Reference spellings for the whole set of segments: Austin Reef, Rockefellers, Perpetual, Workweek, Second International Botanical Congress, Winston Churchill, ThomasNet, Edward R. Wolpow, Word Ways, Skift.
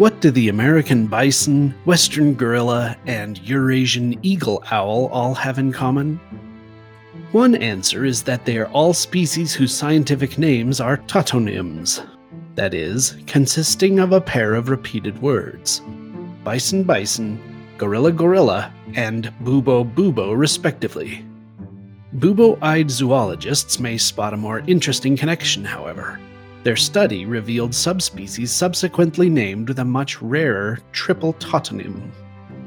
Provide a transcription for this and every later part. What do the American bison, western gorilla, and Eurasian eagle owl all have in common? One answer is that they are all species whose scientific names are tautonyms, that is, consisting of a pair of repeated words. Bison, gorilla, and bubo, respectively. Bubo-eyed zoologists may spot a more interesting connection, however. Their study revealed subspecies subsequently named with a much rarer triple tautonym.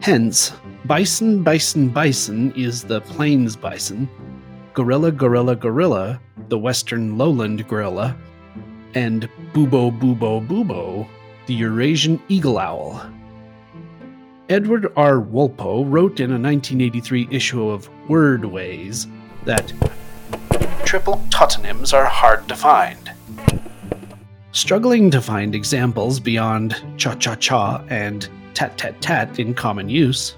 Hence, bison is the plains bison, gorilla, the western lowland gorilla, and bubo, the Eurasian eagle owl. Edward R. Wolpow wrote in a 1983 issue of Word Ways that triple tautonyms are hard to find. Struggling to find examples beyond cha-cha-cha and tat-tat-tat in common use,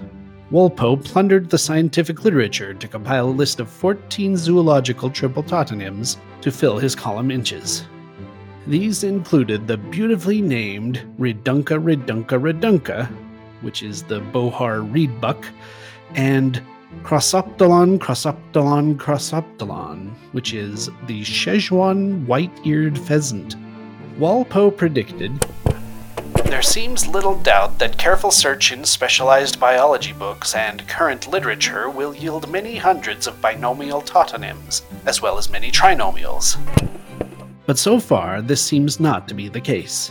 Wolpow plundered the scientific literature to compile a list of 14 zoological triple tautonyms to fill his column inches. These included the beautifully named redunca, which is the bohar reedbuck, and crossoptilon, which is the Szechuan white-eared pheasant. Wolpow predicted, "There seems little doubt that careful search in specialized biology books and current literature will yield many hundreds of binomial tautonyms, as well as many trinomials." But so far, this seems not to be the case.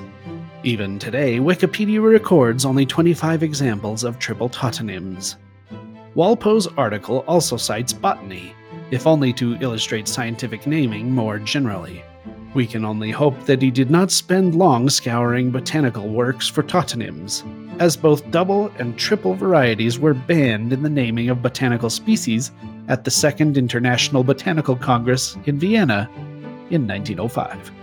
Even today, Wikipedia records only 25 examples of triple tautonyms. Wolpow's article also cites botany, if only to illustrate scientific naming more generally. We can only hope that he did not spend long scouring botanical works for tautonyms, as both double and triple varieties were banned in the naming of botanical species at the Second International Botanical Congress in Vienna in 1905.